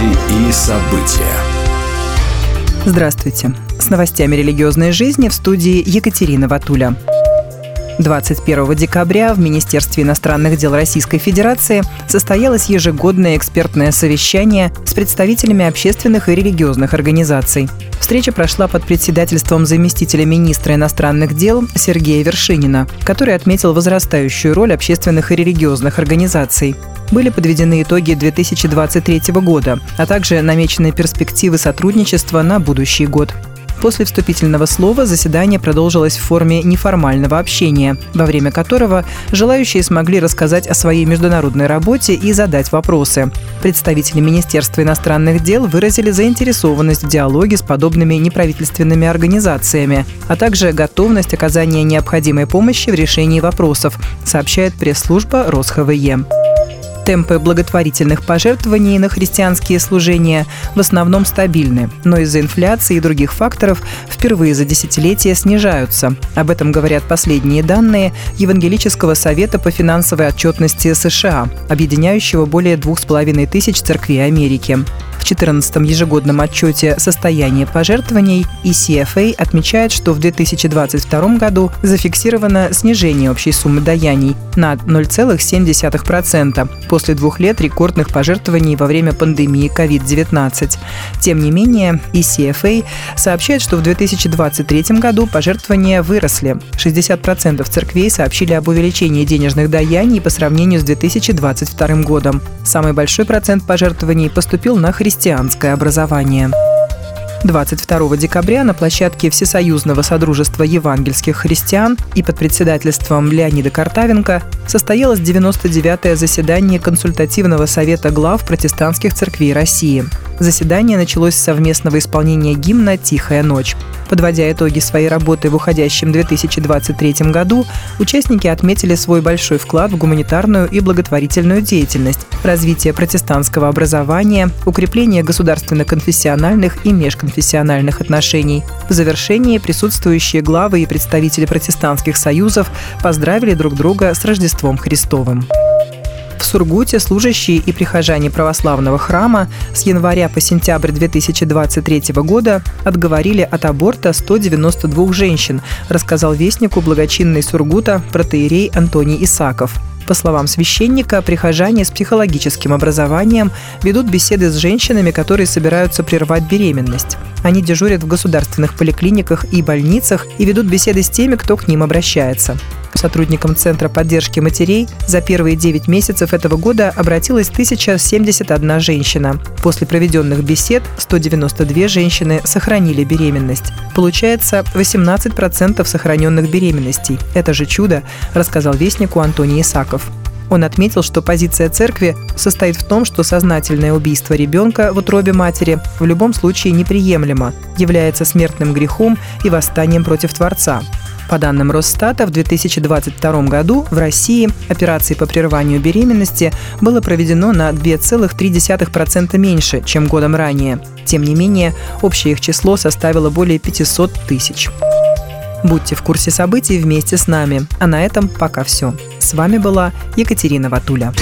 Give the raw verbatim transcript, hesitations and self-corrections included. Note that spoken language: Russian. Новости и события. Здравствуйте. С новостями религиозной жизни в студии Екатерина Ватуля. двадцать первого декабря в Министерстве иностранных дел Российской Федерации состоялось ежегодное экспертное совещание с представителями общественных и религиозных организаций. Встреча прошла под председательством заместителя министра иностранных дел Сергея Вершинина, который отметил возрастающую роль общественных и религиозных организаций. Были подведены итоги две тысячи двадцать третьего года, а также намечены перспективы сотрудничества на будущий год. После вступительного слова заседание продолжилось в форме неформального общения, во время которого желающие смогли рассказать о своей международной работе и задать вопросы. Представители Министерства иностранных дел выразили заинтересованность в диалоге с подобными неправительственными организациями, а также готовность оказания необходимой помощи в решении вопросов, сообщает пресс-служба РосХВЕ. Темпы благотворительных пожертвований на христианские служения в основном стабильны, но из-за инфляции и других факторов впервые за десятилетия снижаются. Об этом говорят последние данные Евангелического совета по финансовой отчетности США, объединяющего более двух с половиной тысяч церквей Америки. В четырнадцатом ежегодном отчете «Состояние пожертвований» ай си эф эй отмечает, что в две тысячи двадцать втором году зафиксировано снижение общей суммы даяний на ноль целых семь десятых процента после двух лет рекордных пожертвований во время пандемии ковид девятнадцать. Тем не менее, ай си эф эй сообщает, что в две тысячи двадцать третьем году пожертвования выросли. шестьдесят процентов церквей сообщили об увеличении денежных даяний по сравнению с две тысячи двадцать вторым годом. Самый большой процент пожертвований поступил на христианство. Христианское образование. двадцать второго декабря на площадке Всесоюзного Содружества Евангельских Христиан и под председательством Леонида Картавенко состоялось девяносто девятое заседание Консультативного Совета Глав Протестантских Церквей России. Заседание началось с совместного исполнения гимна «Тихая ночь». Подводя итоги своей работы в уходящем две тысячи двадцать третьем году, участники отметили свой большой вклад в гуманитарную и благотворительную деятельность, развитие протестантского образования, укрепление государственно-конфессиональных и межконфессиональных отношений. В завершении присутствующие главы и представители протестантских союзов поздравили друг друга с Рождеством Христовым. В Сургуте служащие и прихожане православного храма с января по сентябрь две тысячи двадцать третьего года отговорили от аборта сто девяносто двух женщин, рассказал вестнику благочинной Сургута протоиерей Антоний Исаков. По словам священника, прихожане с психологическим образованием ведут беседы с женщинами, которые собираются прервать беременность. Они дежурят в государственных поликлиниках и больницах и ведут беседы с теми, кто к ним обращается. Сотрудникам Центра поддержки матерей за первые девять месяцев этого года обратилась тысяча семьдесят одна женщина. После проведенных бесед сто девяносто две женщины сохранили беременность. Получается восемнадцать процентов сохраненных беременностей. Это же чудо, рассказал вестнику Антоний Исаков. Он отметил, что позиция церкви состоит в том, что сознательное убийство ребенка в утробе матери в любом случае неприемлемо, является смертным грехом и восстанием против Творца. По данным Росстата, в две тысячи двадцать втором году в России операций по прерыванию беременности было проведено на два целых три десятых процента меньше, чем годом ранее. Тем не менее, общее их число составило более пятьсот тысяч. Будьте в курсе событий вместе с нами. А на этом пока все. С вами была Екатерина Ватуля.